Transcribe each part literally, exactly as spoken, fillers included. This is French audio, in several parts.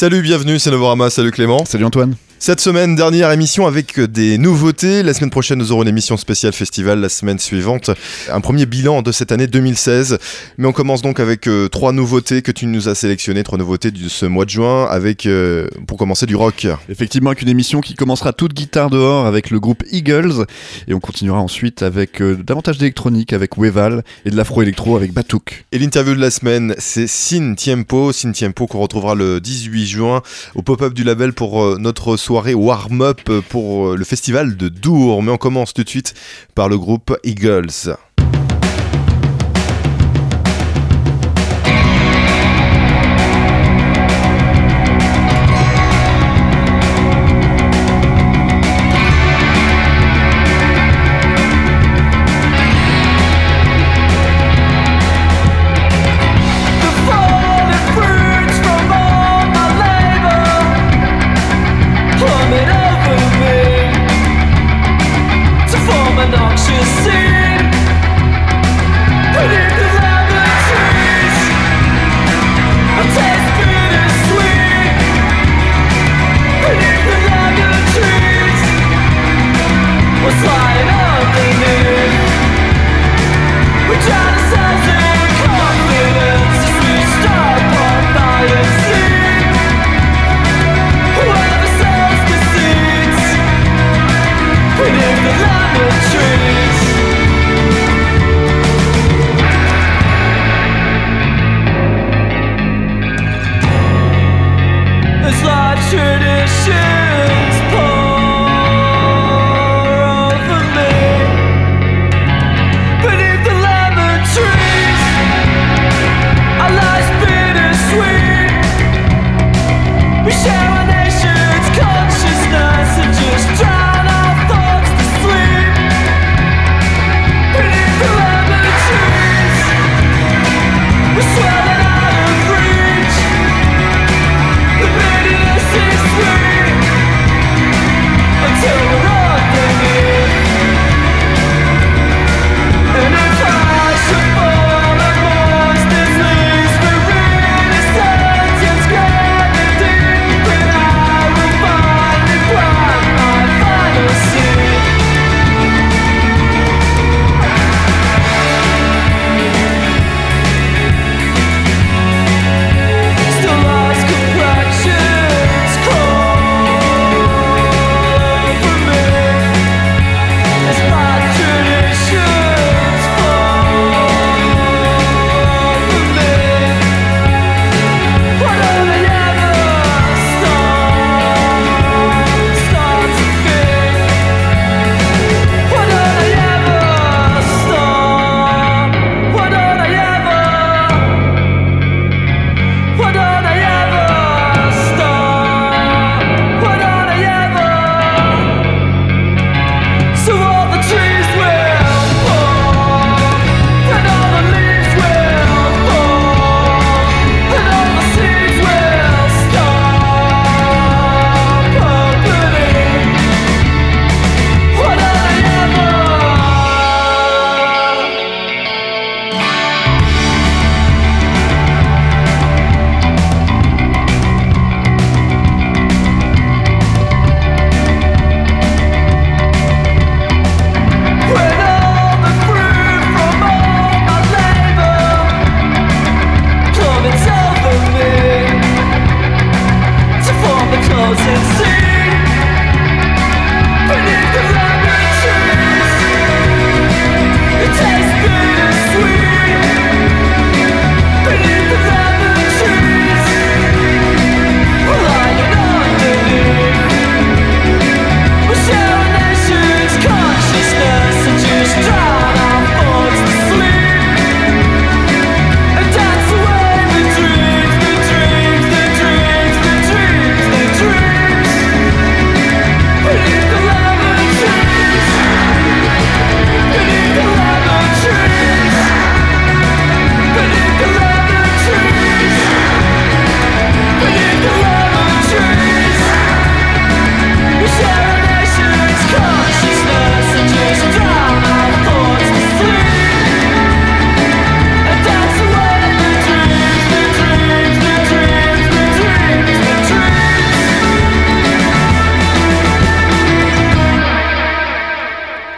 Salut, bienvenue, c'est Novorama, salut Clément. Salut Antoine. Cette semaine, dernière émission avec des nouveautés. La semaine prochaine, nous aurons une émission spéciale festival. La semaine suivante, un premier bilan de cette année deux mille seize. Mais on commence donc avec euh, trois nouveautés que tu nous as sélectionnées, trois nouveautés de ce mois de juin, avec, euh, pour commencer, du rock. Effectivement, avec une émission qui commencera toute guitare dehors avec le groupe Eagulls. Et on continuera ensuite avec euh, davantage d'électronique avec Weval et de l'afro-électro avec Batuk. Et l'interview de la semaine, c'est Sin Tiempo. Sin Tiempo qu'on retrouvera le dix-huit juin au pop-up du label pour euh, notre soirée. soirée warm-up pour le festival de Dour. Mais on commence tout de suite par le groupe Eagulls.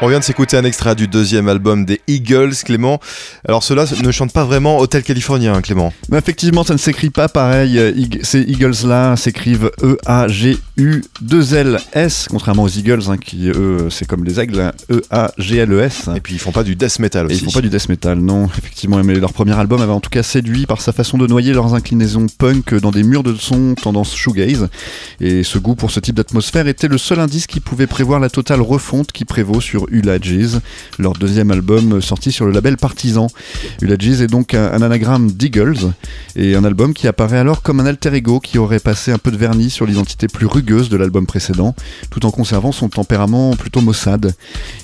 On vient de s'écouter un extrait du deuxième album des Eagulls, Clément. Alors ceux-là ne chantent pas vraiment Hôtel Californien, hein, Clément. Mais effectivement, ça ne s'écrit pas pareil. Ces Eagulls-là s'écrivent E A G U deux L S, contrairement aux Eagles, hein, qui eux, c'est comme les aigles, hein, E A G L E S. Et puis ils font pas du death metal aussi. Et ils font pas du death metal, non, effectivement. Mais leur premier album avait en tout cas séduit par sa façon de noyer leurs inclinaisons punk dans des murs de son tendance shoegaze. Et ce goût pour ce type d'atmosphère était le seul indice qui pouvait prévoir la totale refonte qui prévaut sur Ulages, leur deuxième album sorti sur le label Partisan. Ulages est donc un, un anagramme d'Eagles, et un album qui apparaît alors comme un alter ego qui aurait passé un peu de vernis sur l'identité plus rugueuse de l'album précédent, tout en conservant son tempérament plutôt maussade.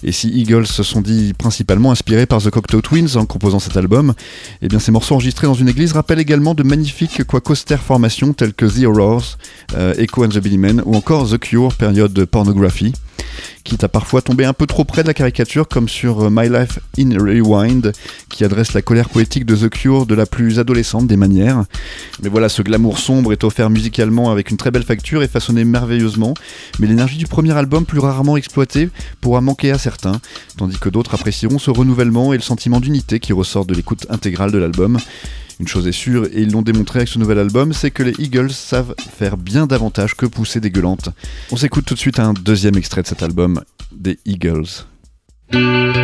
Et si Eagles se sont dit principalement inspirés par The Cocteau Twins en composant cet album, et bien ces morceaux enregistrés dans une église rappellent également de magnifiques quoique austères formations telles que The Horrors, euh, Echo and the Billymen ou encore The Cure, période de Pornography, quitte à parfois tomber un peu trop près de la caricature, comme sur My Life in Rewind, qui adresse la colère poétique de The Cure de la plus adolescente des manières. Mais voilà, ce glamour sombre est offert musicalement avec une très belle facture et façonné merveilleusement, mais l'énergie du premier album, plus rarement exploitée, pourra manquer à certains, tandis que d'autres apprécieront ce renouvellement et le sentiment d'unité qui ressort de l'écoute intégrale de l'album. Une chose est sûre, et ils l'ont démontré avec ce nouvel album, c'est que les Eagulls savent faire bien davantage que pousser des gueulantes. On s'écoute tout de suite un deuxième extrait de cet album des Eagulls. Now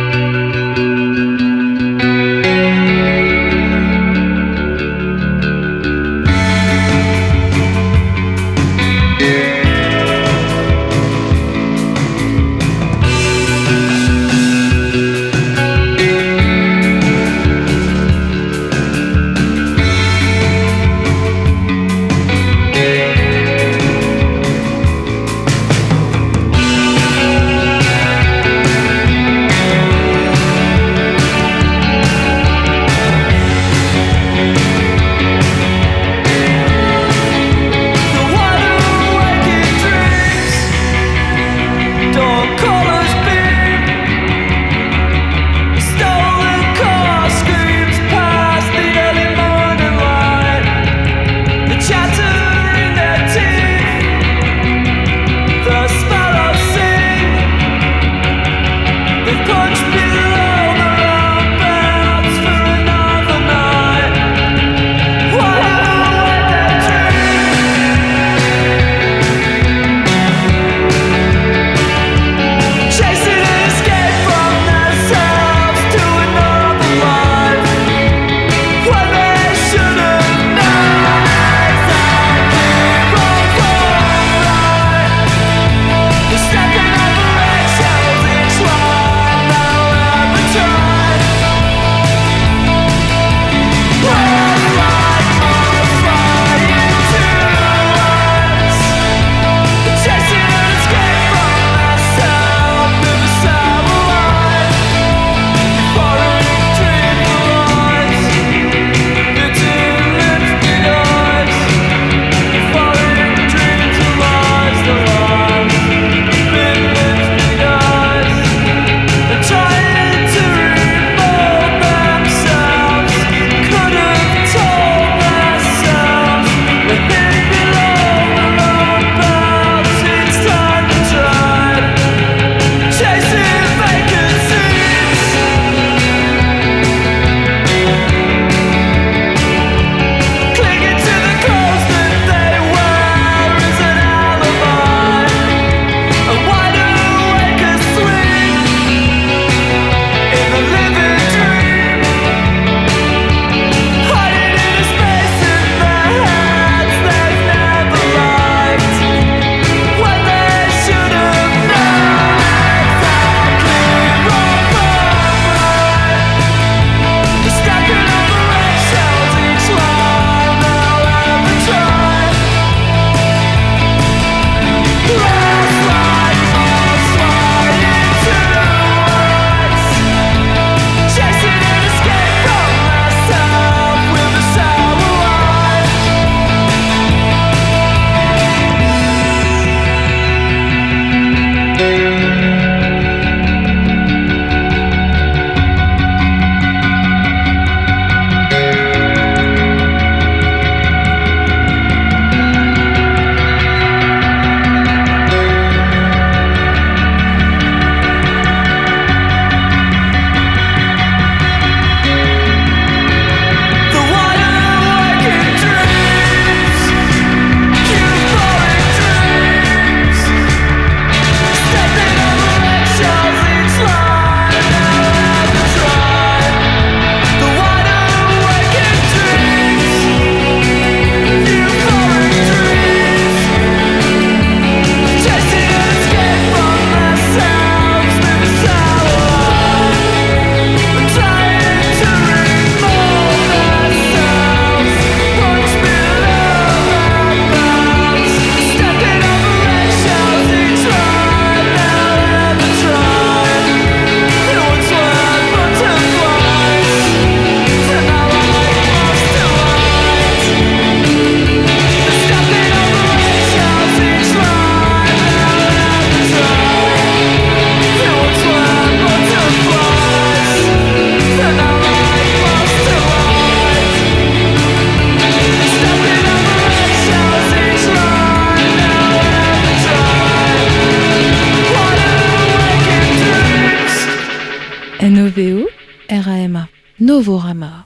N O V O R A M A. Novorama.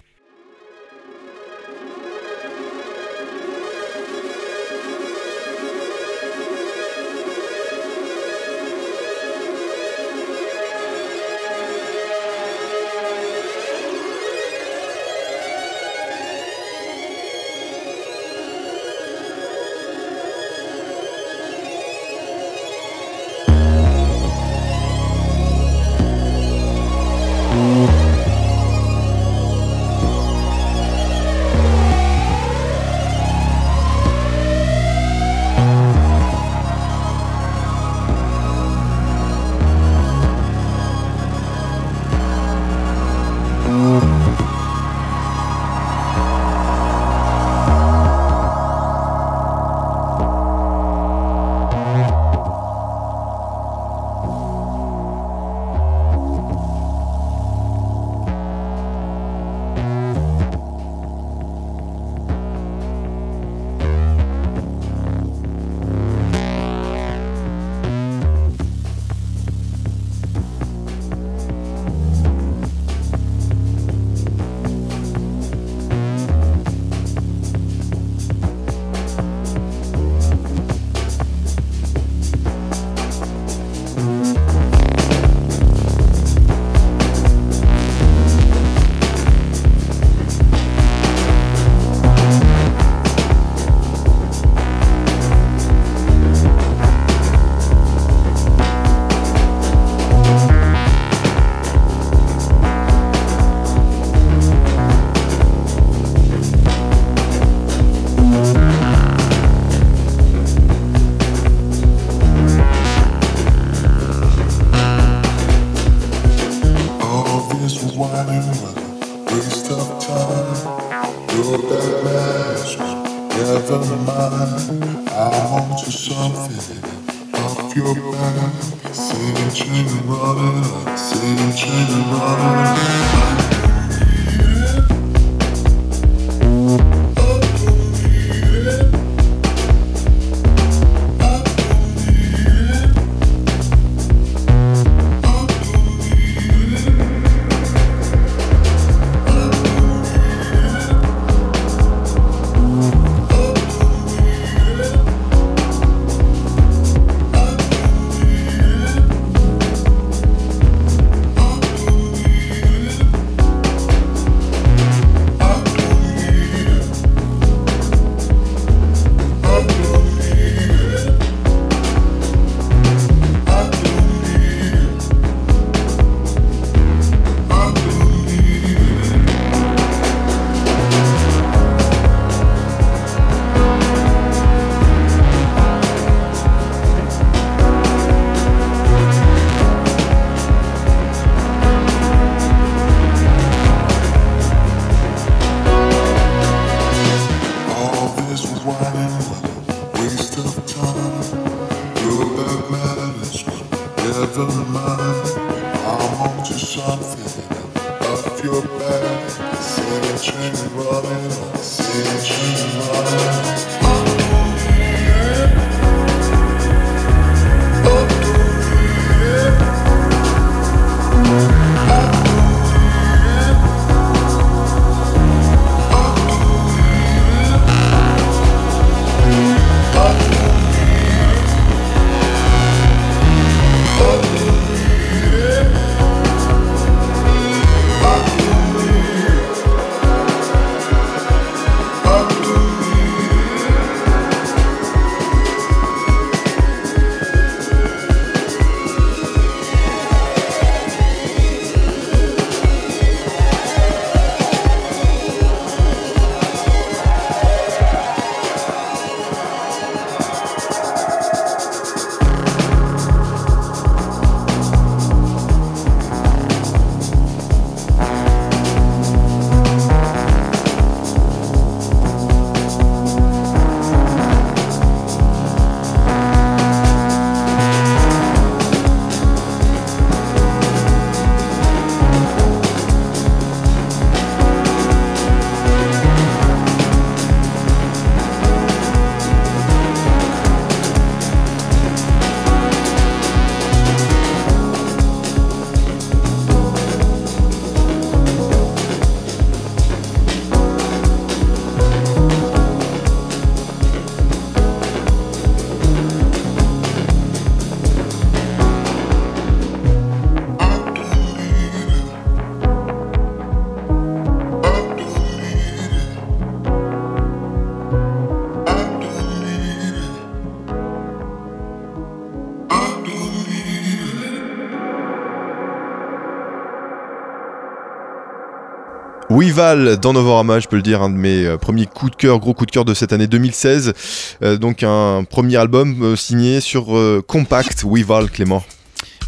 Weval dans Novorama, je peux le dire, un de mes premiers coups de cœur, gros coup de cœur de cette année deux mille seize. Euh, donc un premier album euh, signé sur euh, Compact, Weval, Clément.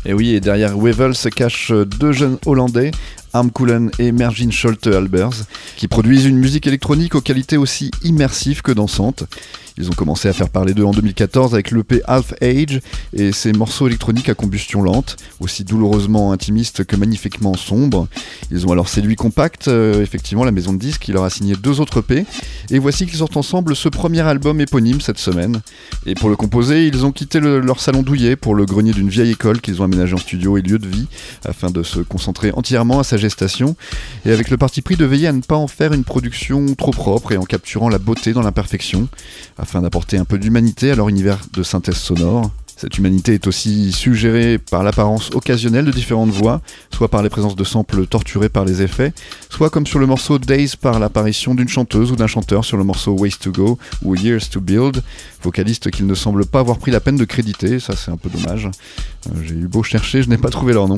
Et oui, et derrière Weval se cachent deux jeunes Hollandais, Harm Koolen et Merijn Scholte-Albers, qui produisent une musique électronique aux qualités aussi immersives que dansantes. Ils ont commencé à faire parler d'eux en deux mille quatorze avec l'E P Half Age et ses morceaux électroniques à combustion lente, aussi douloureusement intimistes que magnifiquement sombres. Ils ont alors séduit Compact, euh, effectivement la maison de disques, qui leur a signé deux autres E P, et voici qu'ils sortent ensemble ce premier album éponyme cette semaine. Et pour le composer, ils ont quitté le, leur salon douillet pour le grenier d'une vieille école qu'ils ont aménagé en studio et lieu de vie, afin de se concentrer entièrement à sa gestation, et avec le parti pris de veiller à ne pas en faire une production trop propre et en capturant la beauté dans l'imperfection, afin d'apporter un peu d'humanité à leur univers de synthèse sonore. Cette humanité est aussi suggérée par l'apparence occasionnelle de différentes voix, soit par les présences de samples torturés par les effets, soit comme sur le morceau Days par l'apparition d'une chanteuse ou d'un chanteur sur le morceau Ways to Go ou Years to Build, vocaliste qu'ils ne semblent pas avoir pris la peine de créditer, ça c'est un peu dommage. J'ai eu beau chercher, je n'ai pas trouvé leur nom.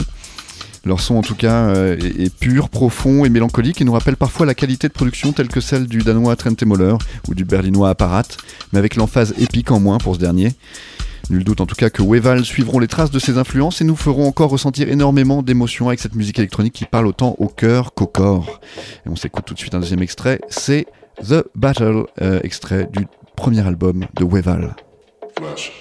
Leur son en tout cas euh, est, est pur, profond et mélancolique et nous rappelle parfois la qualité de production telle que celle du Danois Trentemøller ou du Berlinois Apparat, mais avec l'emphase épique en moins pour ce dernier. Nul doute en tout cas que Weval suivront les traces de ses influences et nous ferons encore ressentir énormément d'émotions avec cette musique électronique qui parle autant au cœur qu'au corps. Et on s'écoute tout de suite un deuxième extrait, c'est The Battle, euh, extrait du premier album de Weval. Flash.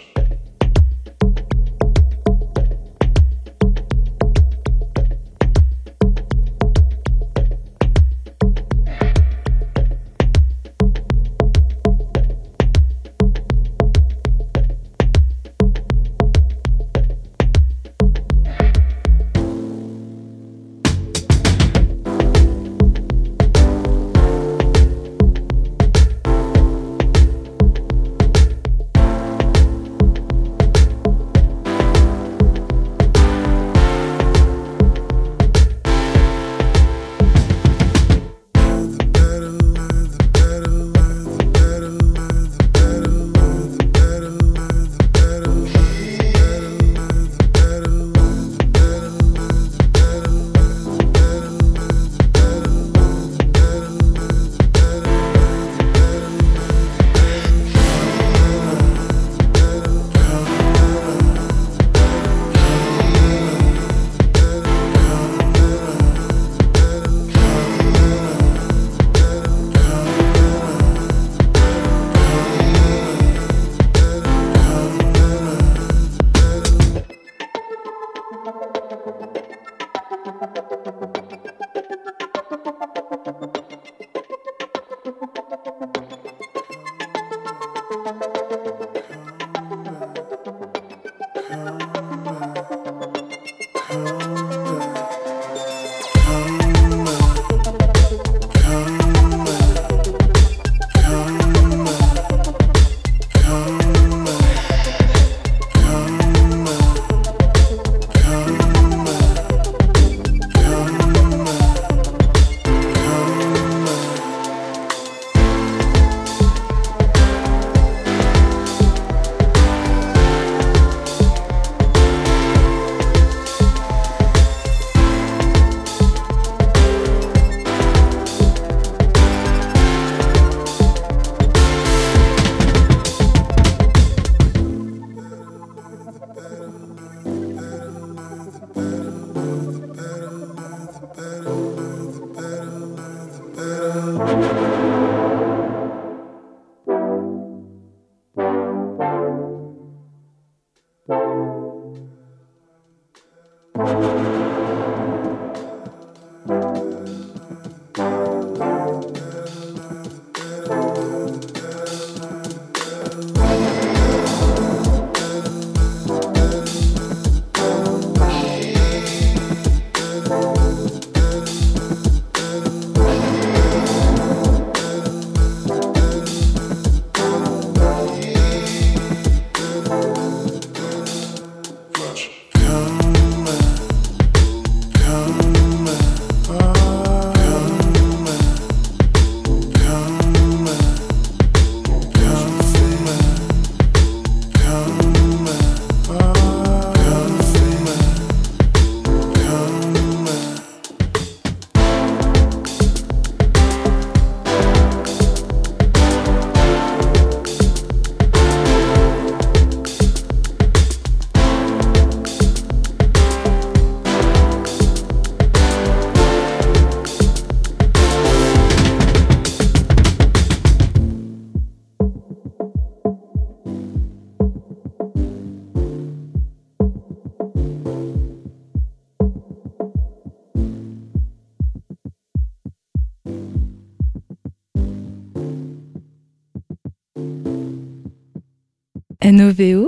N O V O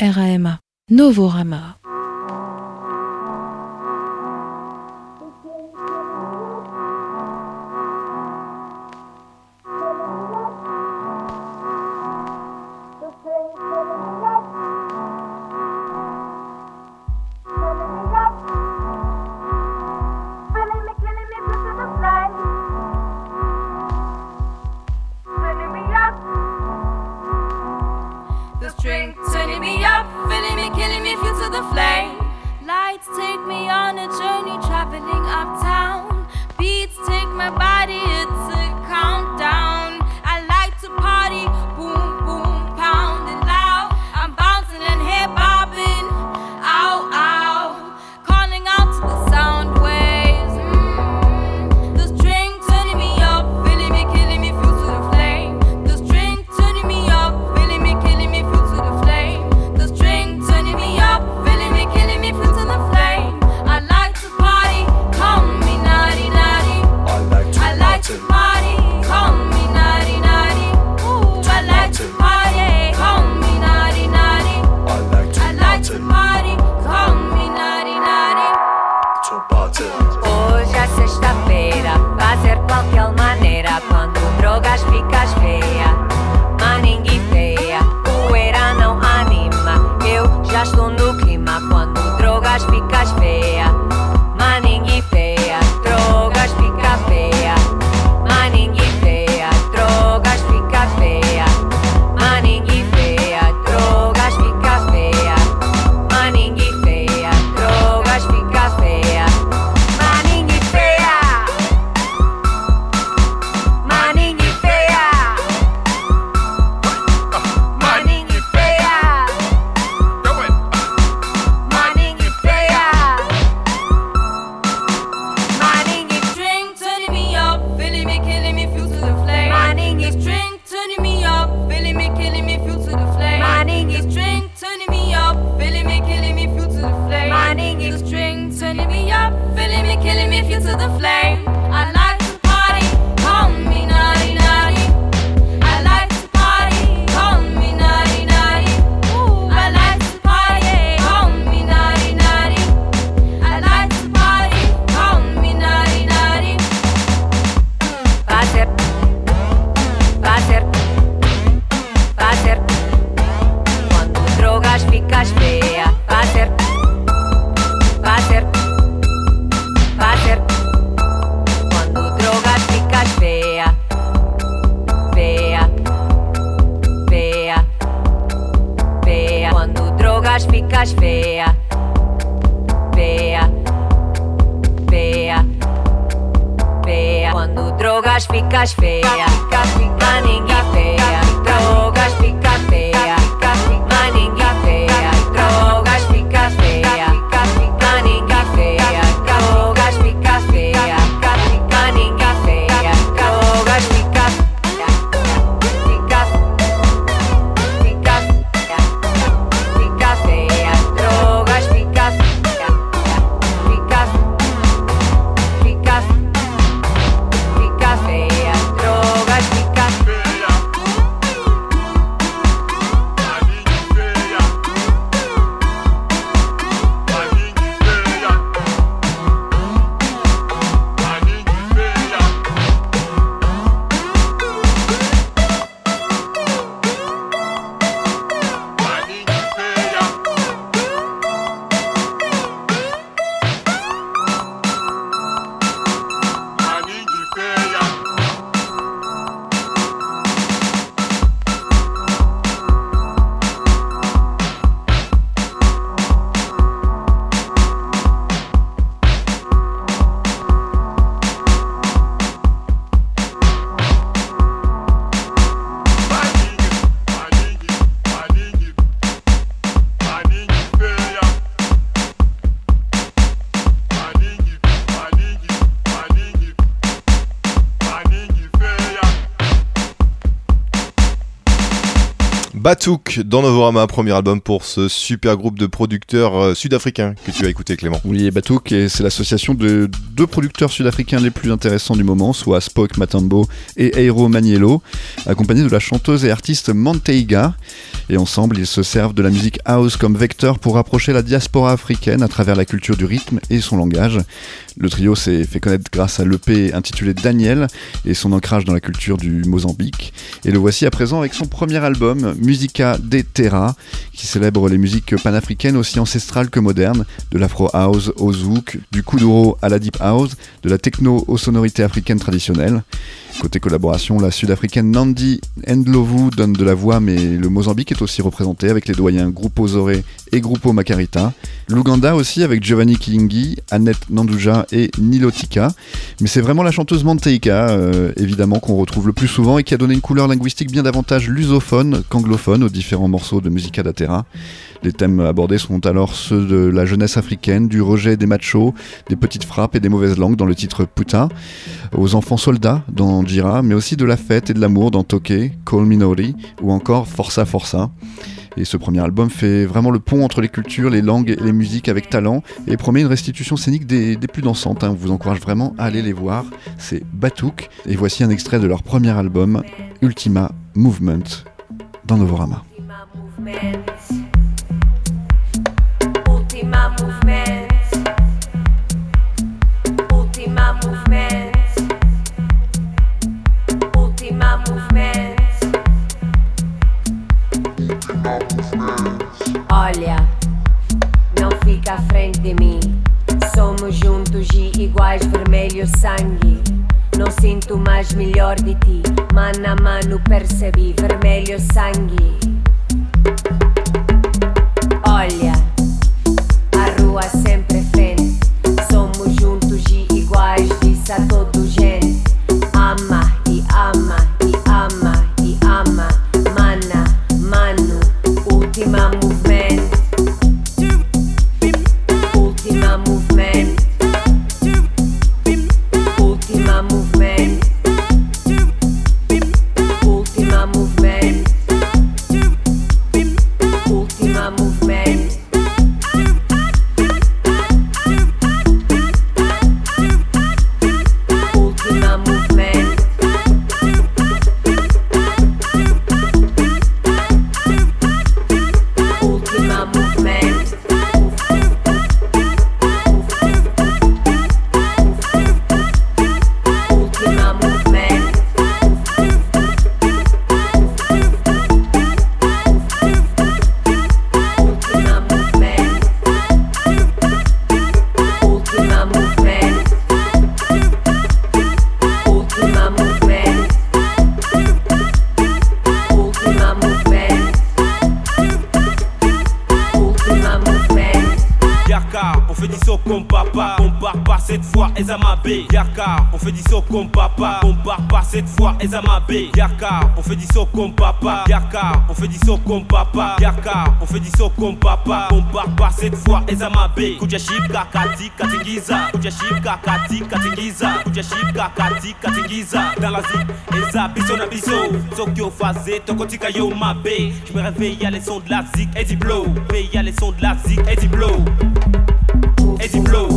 R A M A. Novorama. Batuk dans Novorama, premier album pour ce super groupe de producteurs sud-africains que tu as écouté, Clément. Oui, et Batuk, et c'est l'association de deux producteurs sud-africains les plus intéressants du moment, soit Spock Matambo et Aero Maniello, accompagnés de la chanteuse et artiste Manteiga. Et ensemble, ils se servent de la musique house comme vecteur pour rapprocher la diaspora africaine à travers la culture du rythme et son langage. Le trio s'est fait connaître grâce à l'E P intitulé Daniel et son ancrage dans la culture du Mozambique. Et le voici à présent avec son premier album, Musica de Terra, qui célèbre les musiques panafricaines aussi ancestrales que modernes, de l'afro house au zouk, du kuduro à la deep house, de la techno aux sonorités africaines traditionnelles. Côté collaboration, la sud-africaine Nandi Ndlovu donne de la voix, mais le Mozambique est aussi représenté avec les doyens Grupo Zoré et Grupo Macarita. L'Ouganda aussi avec Giovanni Kilingi, Annette Nanduja et Nilotika. Mais c'est vraiment la chanteuse Manteiga, euh, évidemment, qu'on retrouve le plus souvent et qui a donné une couleur linguistique bien davantage lusophone qu'anglophone aux différents morceaux de Musica da Terra. Les thèmes abordés sont alors ceux de la jeunesse africaine, du rejet des machos, des petites frappes et des mauvaises langues dans le titre Puta, aux enfants soldats dans Jira, mais aussi de la fête et de l'amour dans Toké, Call Me Nori ou encore Forza Forza. Et ce premier album fait vraiment le pont entre les cultures, les langues et les musiques avec talent et promet une restitution scénique des, des plus dansantes. Hein. On vous encourage vraiment à aller les voir. C'est Batuk et voici un extrait de leur premier album, Ultima Movement, dans Novorama. Ultima Movement. Ultima Movement. Ultima Movement. Ultima Movement. Olha, não fica à frente de mim. Somos juntos e iguais, vermelho sangue. Não sinto mais melhor de ti. Mano a mano percebi, vermelho sangue. Olha, a rua sempre frente. Somos juntos e iguais, diz a todo gente. Ama e ama e ama e ama. Mana, mano, última movement. Última movement. Última movement. Última movement. Última movement. Última movement. Última movement. Última movement. Última movement. Última movement. Última movement. Última movement. Última movement. Yaka, on fait du saut comme papa, on part pas cette fois, Ezamabé. Yaka, on fait du saut comme papa, on part pas cette fois, Ezamabé. Yaka, on fait du saut comme papa, Yaka, on fait du saut comme papa, Yaka, on fait du saut comme papa, on part pas cette fois, Ezamabé. Kujashika, Kati, Katingiza, Kujashika, Kati, Katingiza, Kujashika, Kati, Katingiza. Dans la zip, Eza, Bison, Abiso, Tokyo, Fazé, Tokotika, Yo, Mabé. Je me réveille, y'a les sons de la zik, Eddie Blow. Y'a les sons de la zik, Eddie Blow. Eddie Blow.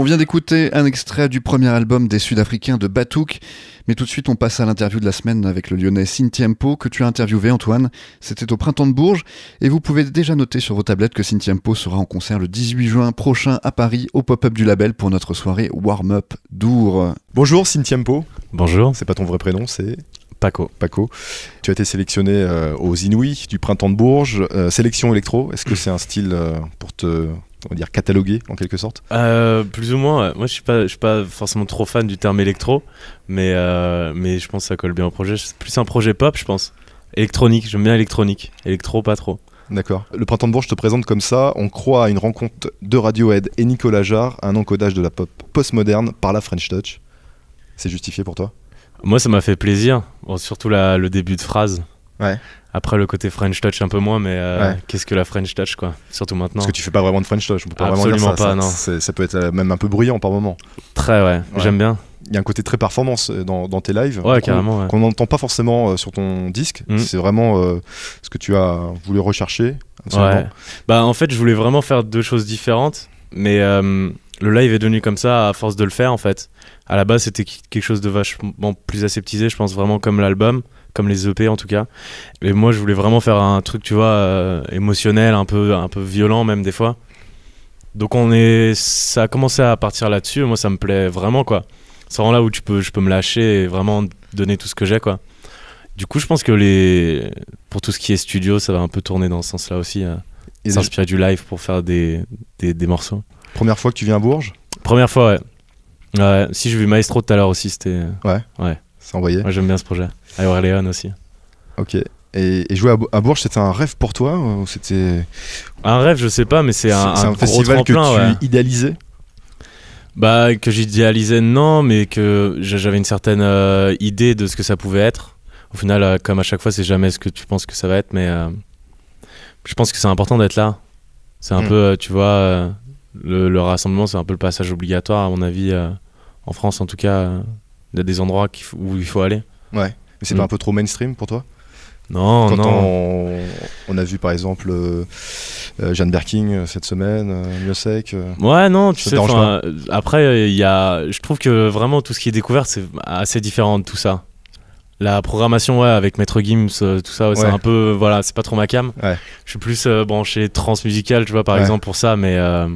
On vient d'écouter un extrait du premier album des Sud-Africains de Batuk, mais tout de suite on passe à l'interview de la semaine avec le Lyonnais Sin Tiempo que tu as interviewé, Antoine. C'était au Printemps de Bourges et vous pouvez déjà noter sur vos tablettes que Sin Tiempo sera en concert le dix-huit juin prochain à Paris au pop-up du label pour notre soirée warm-up d'Ours. Bonjour Sin Tiempo. Bonjour. C'est pas ton vrai prénom, c'est... Paco. Paco, tu as été sélectionné euh, aux Inouïs du Printemps de Bourges, euh, sélection électro, est-ce que c'est un style euh, pour te, on va dire, cataloguer en quelque sorte ? euh, Plus ou moins, moi je suis pas, je suis pas forcément trop fan du terme électro, mais, euh, mais je pense que ça colle bien au projet, c'est plus un projet pop je pense, électronique, j'aime bien électronique, électro pas trop. D'accord. Le Printemps de Bourges te présente comme ça, on croit à une rencontre de Radiohead et Nicolas Jaar, un encodage de la pop postmoderne par la French Touch, c'est justifié pour toi ? Moi ça m'a fait plaisir, bon, surtout la, le début de phrase, ouais. Après le côté French Touch un peu moins, mais euh, ouais. Qu'est-ce que la French Touch quoi, surtout maintenant. Parce que tu fais pas vraiment de French Touch, on peut pas absolument vraiment dire ça, pas, ça, non. C'est, ça peut être même un peu bruyant par moment. Très ouais, ouais. J'aime bien. Il y a un côté très performance dans, dans tes lives, ouais, qu'on ouais. n'entend pas forcément euh, sur ton disque, mmh. C'est vraiment euh, ce que tu as voulu rechercher. Ouais. Bah en fait je voulais vraiment faire deux choses différentes, mais... Euh, le live est devenu comme ça à force de le faire en fait. À la base c'était quelque chose de vachement plus aseptisé, je pense vraiment comme l'album, comme les E P en tout cas. Et moi je voulais vraiment faire un truc tu vois euh, émotionnel, un peu un peu violent même des fois. Donc on est, ça a commencé à partir là-dessus. Moi ça me plaît vraiment quoi. Ça rend là où tu peux, je peux me lâcher et vraiment donner tout ce que j'ai quoi. Du coup je pense que les, pour tout ce qui est studio ça va un peu tourner dans ce sens-là aussi. Euh, s'inspirer du live pour faire des des, des morceaux. Première fois que tu viens à Bourges ? Première fois, ouais. Euh, si, j'ai vu Maestro tout à l'heure aussi, c'était... Ouais, ouais. C'est envoyé. Moi, j'aime bien ce projet. Aero Maniello aussi. Ok. Et, et jouer à, à Bourges, c'était un rêve pour toi ou c'était... Un rêve, je sais pas, mais c'est, c'est un, c'est un, un festival tremplin, que tu ouais. idéalisais ? Bah, que j'idéalisais, non, mais que j'avais une certaine euh, idée de ce que ça pouvait être. Au final, euh, comme à chaque fois, c'est jamais ce que tu penses que ça va être, mais euh, je pense que c'est important d'être là. C'est un mmh. peu, euh, tu vois... Euh, Le, le rassemblement c'est un peu le passage obligatoire à mon avis euh, en France en tout cas euh, il y a des endroits qu'il f- où il faut aller. Ouais, mais c'est mmh. pas un peu trop mainstream pour toi ? Non, quand non. On, on a vu par exemple euh, euh, Jeanne Berking euh, cette semaine, euh, Miossec. Euh, ouais, non, tu sais. Euh, après, il y a, je trouve que vraiment tout ce qui est découvert c'est assez différent de tout ça. La programmation, ouais, avec Maître Gims, euh, tout ça, ouais, ouais. C'est un peu, voilà, c'est pas trop ma cam. Ouais. Je suis plus euh, branché transmusical, tu vois, par ouais. exemple pour ça, mais. Euh,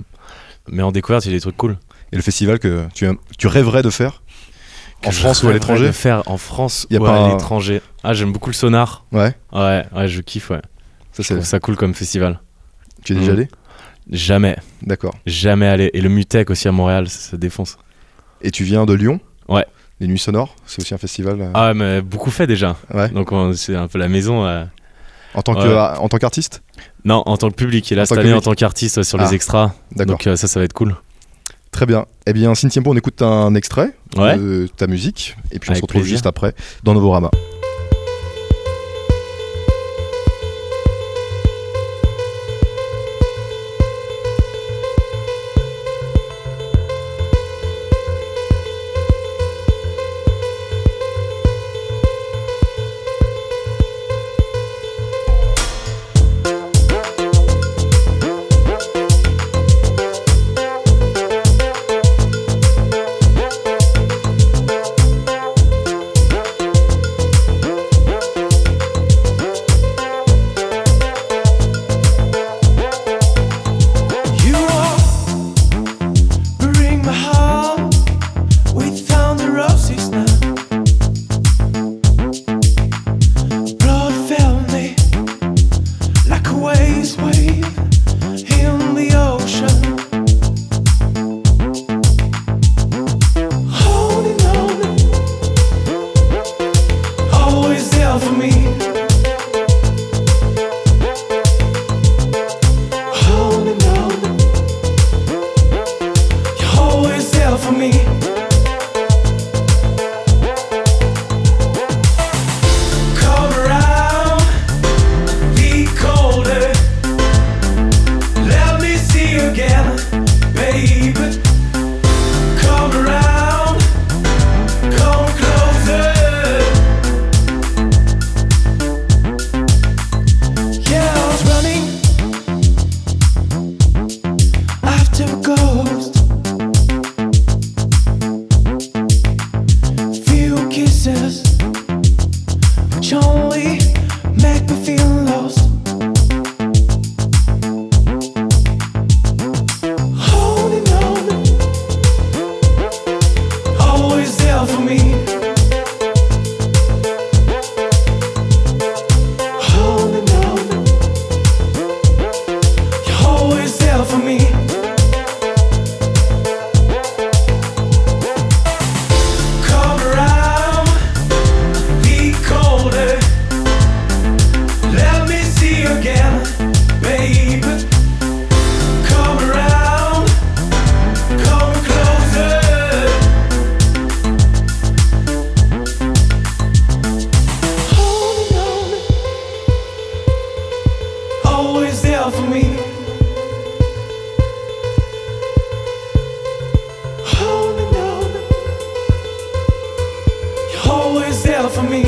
Mais en découverte, il y a des trucs cool. Et le festival que tu, tu rêverais de faire que en France ou à l'étranger ? De faire en France ou à un... l'étranger. Ah, j'aime beaucoup le Sonar. Ouais. Ouais, ouais, je kiffe. Ouais. Ça, je c'est trouve ça cool comme festival. Tu es déjà mmh. allé ? Jamais. D'accord. Jamais allé. Et le Mutek aussi à Montréal, ça, ça défonce. Et tu viens de Lyon ? Ouais. Les Nuits Sonores, c'est aussi un festival. Euh... Ah, mais beaucoup fait déjà. Ouais. Donc on, c'est un peu la maison. Euh... En tant, que, euh, en tant qu'artiste ? Non, en tant que public. Et là, cette année, en tant qu'artiste sur ah, les extras. D'accord. Donc euh, ça, ça va être cool. Très bien. Eh bien, Sin Tiempo, on écoute un extrait ouais. de ta musique. Et puis, on Avec se retrouve plaisir. Juste après dans Novorama. Ghost together for me.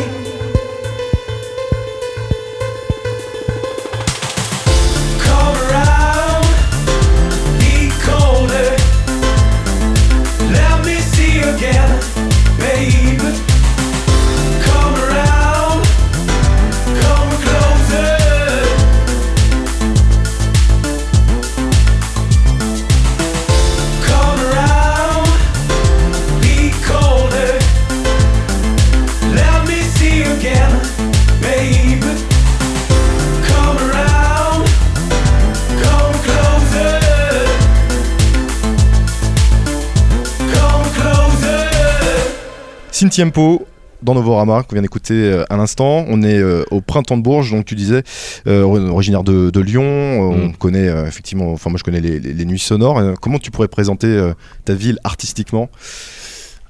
Sin Tiempo dans Novorama qu'on vient d'écouter à l'instant. On est euh, au printemps de Bourges, donc tu disais euh, originaire de, de Lyon. Euh, mm. On connaît euh, effectivement, enfin moi je connais les, les, les Nuits Sonores. Euh, comment tu pourrais présenter euh, ta ville artistiquement ?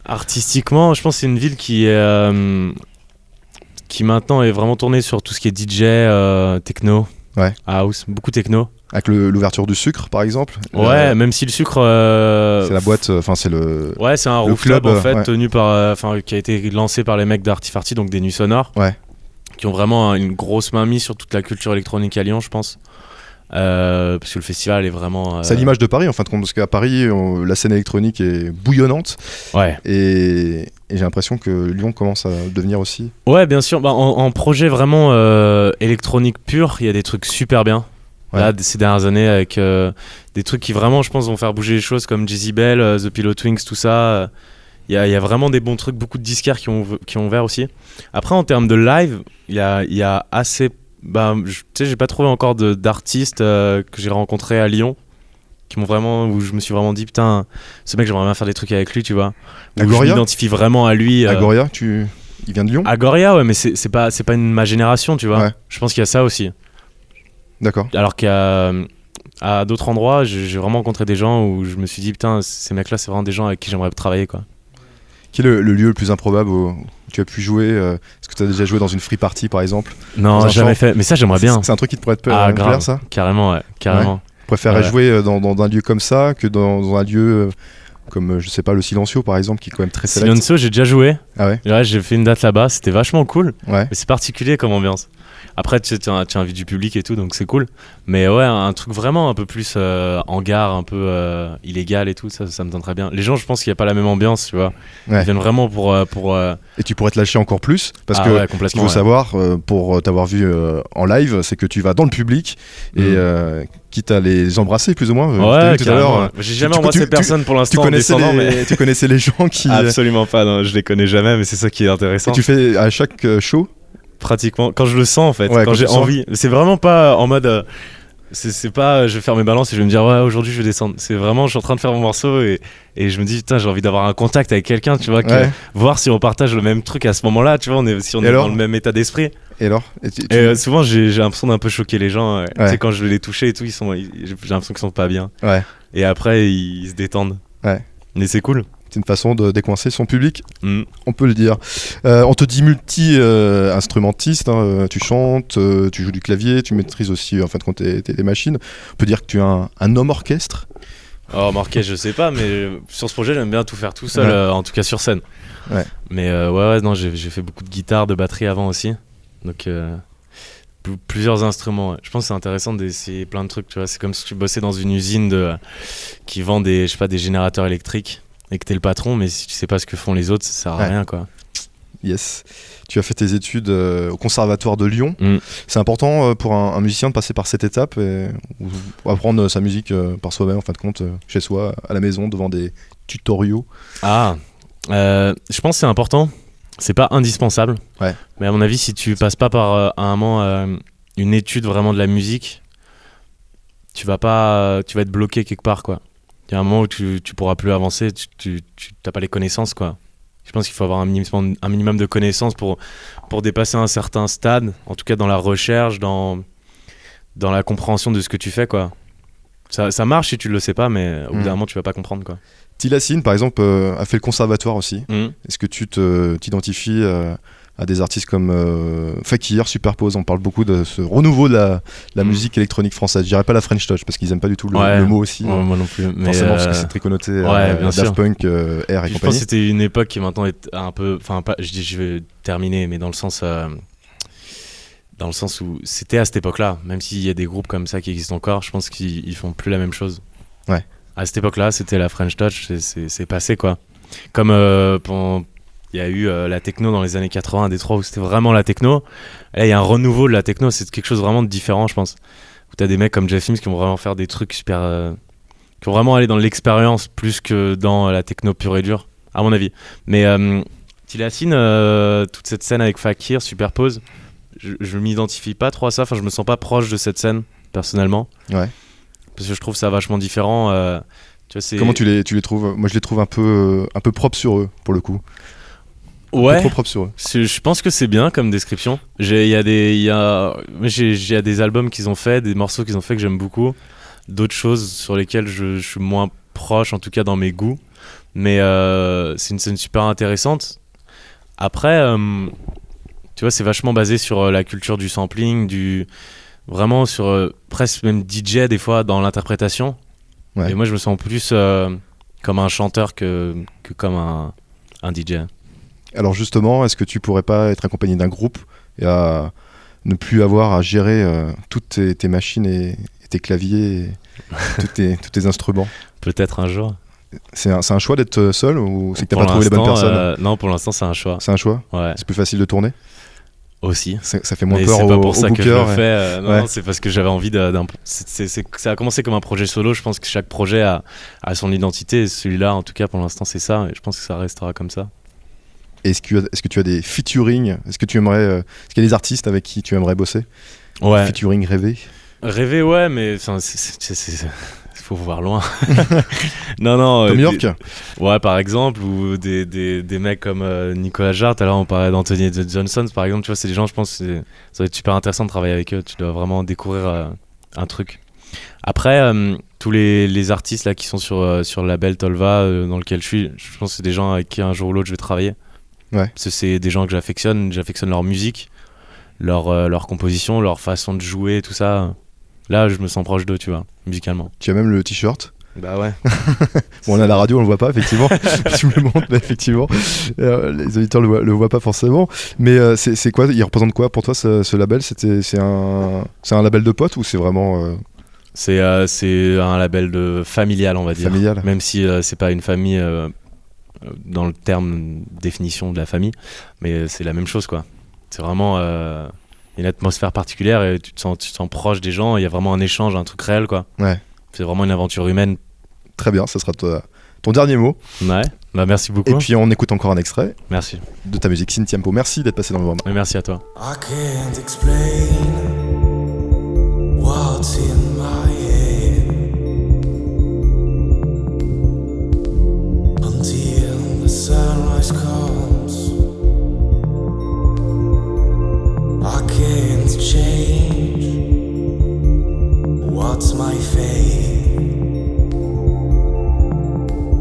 Artistiquement, je pense que c'est une ville qui, euh, qui maintenant est vraiment tournée sur tout ce qui est D J, euh, techno, ouais. House, beaucoup techno. Avec le, l'ouverture du Sucre par exemple. Ouais, euh, même si le Sucre euh, c'est la boîte, enfin euh, c'est le ouais, c'est un roof club en fait, ouais. Tenu par enfin euh, qui a été lancé par les mecs d'Artifarty, donc des Nuits Sonores. Ouais. Qui ont vraiment une grosse main mise sur toute la culture électronique à Lyon, je pense. Euh, parce que le festival est vraiment euh... c'est à l'image de Paris en fin de compte, parce qu'à Paris on, la scène électronique est bouillonnante, ouais. et, et j'ai l'impression que Lyon commence à devenir aussi ouais bien sûr bah, en, en projet vraiment euh, électronique pur, il y a des trucs super bien. Ouais. Là, ces dernières années, avec euh, des trucs qui vraiment, je pense, vont faire bouger les choses, comme G Z Bell, euh, The Pilot Twinks, tout ça. Il euh, y, y a vraiment des bons trucs, beaucoup de disquaires qui ont, qui ont ouvert aussi. Après, en termes de live, il y a, y a assez. Bah, tu sais, j'ai pas trouvé encore de, d'artistes euh, que j'ai rencontrés à Lyon, qui m'ont vraiment, où je me suis vraiment dit, putain, ce mec, j'aimerais bien faire des trucs avec lui, tu vois. Où Agoria, je m'identifie vraiment à lui. Euh, Agoria, tu... il vient de Lyon ? Agoria, ouais, mais c'est, c'est, pas, c'est pas une, ma génération, tu vois. Ouais. Je pense qu'il y a ça aussi. D'accord. Alors qu'à à d'autres endroits, j'ai vraiment rencontré des gens où je me suis dit, putain, ces mecs-là, c'est vraiment des gens avec qui j'aimerais travailler, quoi. Quel est le, le lieu le plus improbable où tu as pu jouer ? Est-ce que tu as déjà joué dans une free party, par exemple ? Non, jamais fait. Mais ça, j'aimerais bien. C'est, c'est un truc qui te pourrait te plaire, ah, grave. Ça ? Carrément, ouais. Carrément. Ouais. Tu préférerais ouais. jouer dans, dans, dans un lieu comme ça que dans, dans un lieu comme, je sais pas, le Silencio, par exemple, qui est quand même très select. Silencio, j'ai déjà joué. Ah ouais ? Ouais, j'ai fait une date là-bas. C'était vachement cool. Ouais. Mais c'est particulier comme ambiance. Après, tu invites du public et tout, donc c'est cool. Mais ouais, un truc vraiment un peu plus euh, hangar, un peu euh, illégal et tout, ça, ça me tente très bien. Les gens, je pense qu'il n'y a pas la même ambiance, tu vois. Ouais. Ils viennent vraiment pour... Euh, pour euh... Et tu pourrais te lâcher encore plus, parce ah, que ouais, ce qu'il faut ouais. savoir, euh, pour t'avoir vu euh, en live, c'est que tu vas dans le public, et mmh. euh, quitte à les embrasser, plus ou moins. Euh, ouais, tout à l'heure, ouais. J'ai jamais tu, embrassé tu, personne tu, pour l'instant. Tu connaissais, les, mais... tu connaissais les gens qui... Absolument pas, non, je les connais jamais, mais c'est ça qui est intéressant. Et tu fais à chaque euh, show ? Pratiquement quand je le sens en fait, ouais, quand, quand j'ai envie. Sens. C'est vraiment pas en mode euh, c'est, c'est pas euh, je vais faire mes balances et je vais me dire ouais aujourd'hui je vais descendre. C'est vraiment je suis en train de faire mon morceau et, et je me dis putain j'ai envie d'avoir un contact avec quelqu'un, tu vois, que, ouais. voir si on partage le même truc à ce moment là, tu vois, on est, si on et est dans le même état d'esprit. Et alors et tu, tu... Et, euh, souvent j'ai, j'ai l'impression d'un peu choquer les gens, euh, ouais. tu sais, quand je vais les toucher et tout, ils sont, ils, j'ai l'impression qu'ils sont pas bien. Ouais. Et après ils, ils se détendent. Ouais. Mais c'est cool. C'est une façon de décoincer son public, mm. on peut le dire. Euh, on te dit multi-instrumentiste, euh, hein, tu chantes, euh, tu joues du clavier, tu maîtrises aussi en fin de compte des machines. On peut dire que tu es un, un homme orchestre. Oh, homme orchestre, je sais pas, mais sur ce projet, j'aime bien tout faire tout seul, ouais. euh, en tout cas sur scène. Ouais. Mais euh, ouais, ouais, non, j'ai, j'ai fait beaucoup de guitare, de batterie avant aussi. Donc euh, pl- plusieurs instruments. Ouais. Je pense que c'est intéressant d'essayer plein de trucs. Tu vois, c'est comme si tu bossais dans une usine de, euh, qui vend des, je sais pas, des générateurs électriques. Et que t'es le patron, mais si tu sais pas ce que font les autres, ça sert à ouais. rien, quoi. Yes. Tu as fait tes études euh, au Conservatoire de Lyon. Mm. C'est important euh, pour un, un musicien de passer par cette étape et, ou, ou apprendre euh, sa musique euh, par soi-même, en fin de compte, euh, chez soi, à la maison, devant des tutoriaux. Ah, euh, je pense que c'est important. C'est pas indispensable. Ouais. Mais à mon avis, si tu passes pas par euh, à un moment euh, une étude vraiment de la musique, tu vas pas, euh, tu vas être bloqué quelque part, quoi. Il y a un moment où tu, tu pourras plus avancer, tu, tu, tu t'as pas les connaissances, quoi. Je pense qu'il faut avoir un minimum, un minimum de connaissances pour, pour dépasser un certain stade, en tout cas dans la recherche, dans, dans la compréhension de ce que tu fais, quoi. Ça, ça marche si tu le sais pas, mais au bout mmh. d'un moment tu vas pas comprendre, quoi. Tylacine par exemple euh, a fait le conservatoire aussi. Mmh. Est-ce que tu te, t'identifies euh, à des artistes comme euh, Fakir, Superpose. On parle beaucoup de ce renouveau de la, la mmh. musique électronique française. Je dirais pas la French Touch parce qu'ils aiment pas du tout le, ouais, le mot aussi. Ouais, euh, moi non plus. Mais forcément euh... parce que c'est très connoté ouais, euh, Daft Punk, euh, R et compagnie. Je pense que c'était une époque qui maintenant est un peu. Enfin, pas, je, dis, je vais terminer, mais dans le sens. Euh... Dans le sens où c'était à cette époque-là, même s'il y a des groupes comme ça qui existent encore, je pense qu'ils font plus la même chose. Ouais. À cette époque-là, c'était la French Touch, c'est, c'est, c'est passé quoi. Comme euh, il y a eu euh, la techno dans les années quatre-vingts, des trois où c'était vraiment la techno. Là, il y a un renouveau de la techno, c'est quelque chose vraiment de différent, je pense. Où t'as des mecs comme Jeff Mills qui vont vraiment faire des trucs super, euh, qui vont vraiment aller dans l'expérience plus que dans la techno pure et dure, à mon avis. Mais euh, Tylacine, euh, toute cette scène avec Fakir, Superpose. Je, je m'identifie pas trop à ça, enfin je me sens pas proche de cette scène personnellement, ouais, parce que je trouve ça vachement différent. Euh, tu vois, c'est... Comment tu les tu les trouves? Moi je les trouve un peu un peu propres sur eux pour le coup. Ouais. Trop propres sur eux. C'est, je pense que c'est bien comme description. J'ai il y a des il y a j'ai j'ai des albums qu'ils ont fait, des morceaux qu'ils ont fait que j'aime beaucoup, d'autres choses sur lesquelles je, je suis moins proche en tout cas dans mes goûts, mais euh, c'est une scène super intéressante. Après. Euh, Tu vois, c'est vachement basé sur euh, la culture du sampling, du vraiment sur euh, presque même D J des fois dans l'interprétation. Ouais. Et moi, je me sens plus euh, comme un chanteur que, que comme un, un D J. Alors justement, est-ce que tu pourrais pas être accompagné d'un groupe et à ne plus avoir à gérer euh, toutes tes, tes machines et, et tes claviers, et tous, tes, tous tes instruments? Peut-être un jour. C'est un, c'est un choix d'être seul ou c'est que t'as pas trouvé les bonnes personnes? euh, Non, pour l'instant, c'est un choix. C'est un choix. Ouais. C'est plus facile de tourner. Aussi, ça, ça fait moins mais peur au, au ça booker. Que je le fais, euh, non, ouais. non, c'est parce que j'avais envie d'un. C'est, c'est, c'est, ça a commencé comme un projet solo. Je pense que chaque projet a, a son identité. Et celui-là, en tout cas, pour l'instant, c'est ça. Et je pense que ça restera comme ça. Et est-ce que, est-ce que tu as des featuring? Est-ce que tu aimerais, euh, est-ce qu'il y a des artistes avec qui tu aimerais bosser? Ouais. Featuring rêvé. Rêvé, ouais, mais c'est, c'est, c'est, c'est, faut voir loin. non, non. New euh, York. Des, ouais, par exemple, ou des, des, des mecs comme euh, Nicolas Jaar. Tout à l'heure, on parlait d'Anthony Johnson, par exemple. Tu vois, c'est des gens, je pense, c'est, ça va être super intéressant de travailler avec eux. Tu dois vraiment découvrir euh, un truc. Après, euh, tous les, les artistes là qui sont sur euh, sur le label Tolva euh, dans lequel je suis, je pense que c'est des gens avec qui un jour ou l'autre je vais travailler. Ouais. Parce que c'est des gens que j'affectionne. J'affectionne leur musique, leur euh, leur composition, leur façon de jouer, tout ça. Là, je me sens proche d'eux, tu vois, musicalement. Tu as même le t-shirt. Bah ouais. Bon, on a la radio, on le voit pas, effectivement. Tu me le montres, mais effectivement. Euh, les auditeurs le voient, le voient pas forcément. Mais euh, c'est, c'est quoi? Il représente quoi pour toi ce, ce label? C'était, c'est un, c'est un label de potes ou c'est vraiment euh... C'est euh, c'est un label de familial, on va dire. Familial. Même si euh, c'est pas une famille euh, dans le terme définition de la famille, mais c'est la même chose, quoi. C'est vraiment. Euh... Il y a une atmosphère particulière et tu te sens, tu te sens proche des gens. Il y a vraiment un échange, un truc réel, quoi. Ouais. C'est vraiment une aventure humaine. Très bien, ça sera toi, ton dernier mot. Ouais, bah, merci beaucoup. Et puis on écoute encore un extrait. Merci. De ta musique Sin Tiempo. Merci d'être passé dans le moment. Et merci à toi. I can't explain what's in my head until the sunrise comes. I can't change what's my fate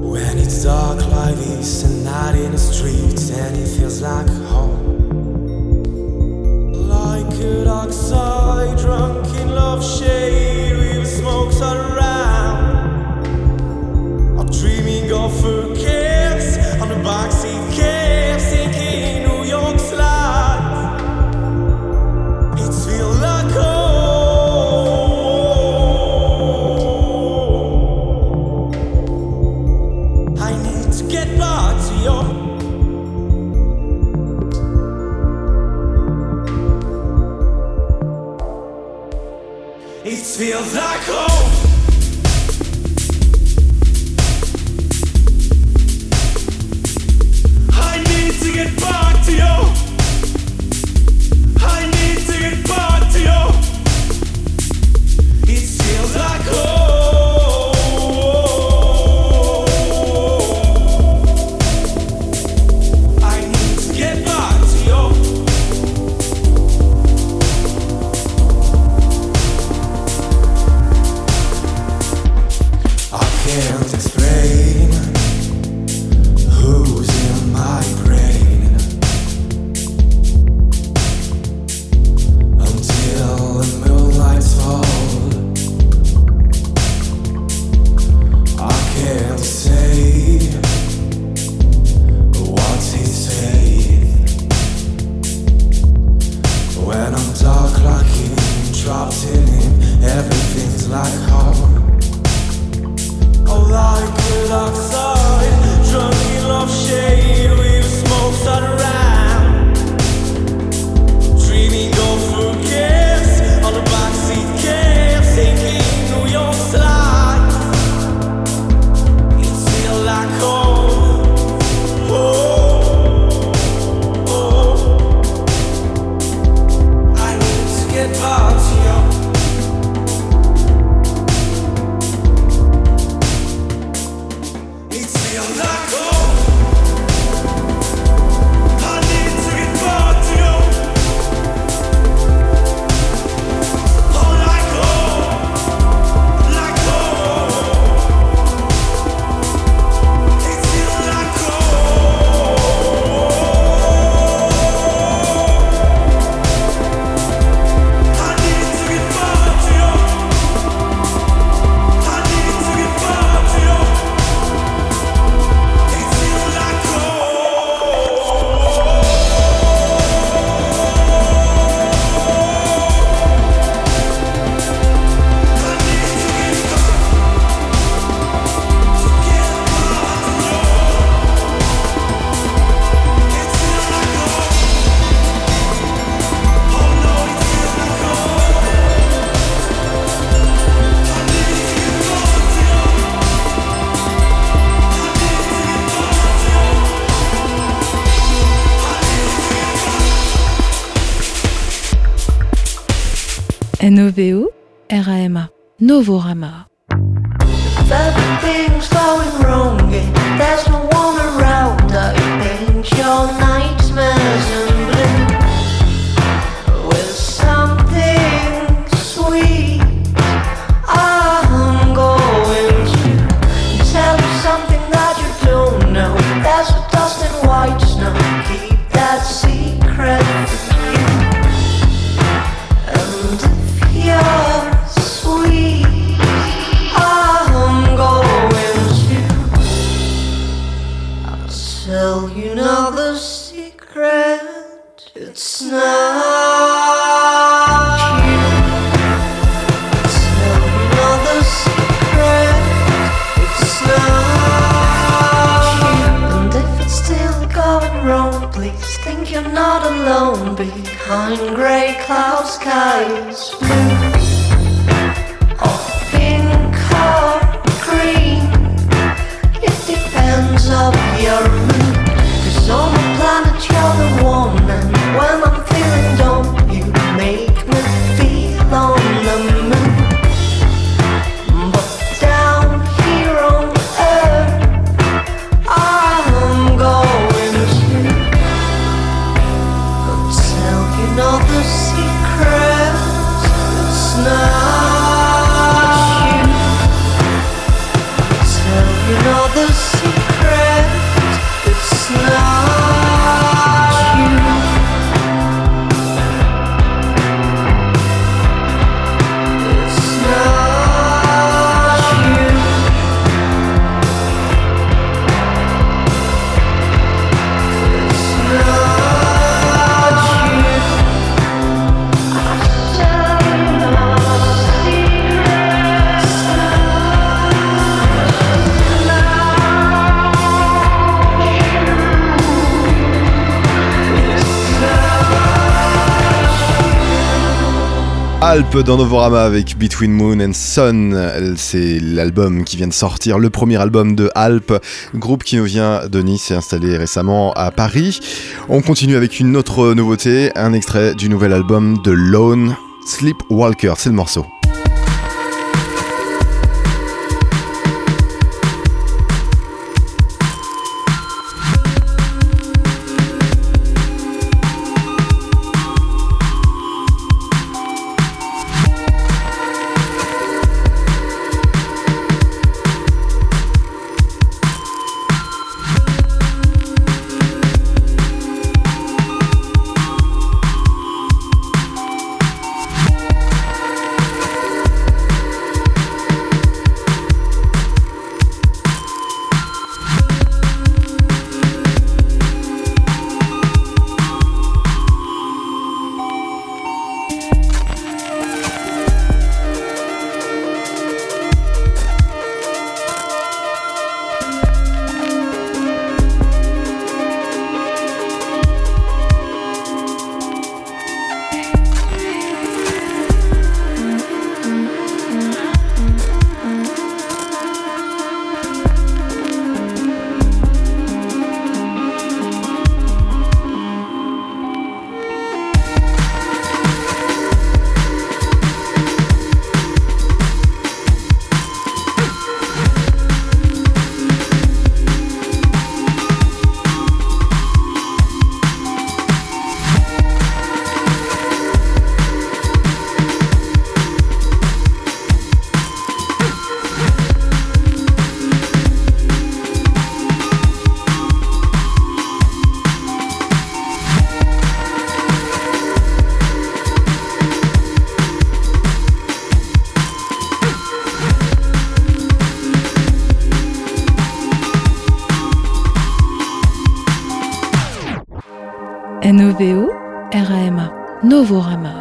when it's dark like this and night in the streets and it feels like home, like a dark side drunk in love shade with smokes around. I'm dreaming of her kiss on the backseat cave sinking New York's life. Feels like home. I need to get back to you. I need to get back to you. It feels like home. Who's in my brain? Noveo, R A M A, Novorama. Everything's going wrong, there's no one around, I paint your nightmares in blue, with something sweet, I'm going to tell you something that you don't know, there's a dust and white snow, keep that secret for you, and if you're tell you now the secret, it's not you. Tell you now the secret, it's not you. And if it's still going wrong, please think you're not alone behind grey cloud skies blue or pink or green. It depends on your on the planet you're the one, and when I'm feeling dumb you make me feel on the moon, but down here on earth I'm going to tell you not the secret, it's not you, tell you not the secret, it's not. Alp dans Novorama avec Between Moon and Sun, c'est l'album qui vient de sortir, le premier album de Alp, groupe qui nous vient de Nice et installé récemment à Paris. On continue avec une autre nouveauté, un extrait du nouvel album de Lone, Sleepwalker, c'est le morceau. N O V O, R A M A, Novorama.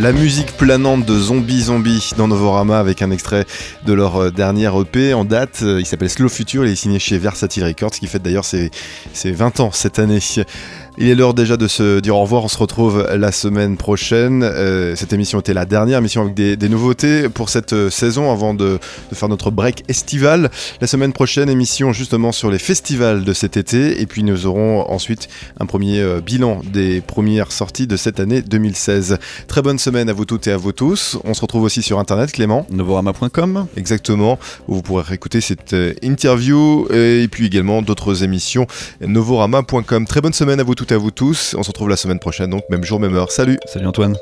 La musique planante de Zombie Zombie dans Novorama avec un extrait de leur dernier E P en date. Il s'appelle Slow Future, il est signé chez Versatile Records, qui fête d'ailleurs ses, ses vingt ans cette année. Il est l'heure déjà de se dire au revoir, on se retrouve la semaine prochaine. Euh, cette émission était la dernière émission avec des, des nouveautés pour cette saison avant de, de faire notre break estival. La semaine prochaine, émission justement sur les festivals de cet été, et puis nous aurons ensuite un premier euh, bilan des premières sorties de cette année deux mille seize. Très bonne semaine à vous toutes et à vous tous. On se retrouve aussi sur internet, Clément. Novorama point com. Exactement, où vous pourrez réécouter cette interview et puis également d'autres émissions. Novorama point com. Très bonne semaine à vous toutes. À vous tous, on se retrouve la semaine prochaine, donc même jour, même heure. Salut. Salut Antoine.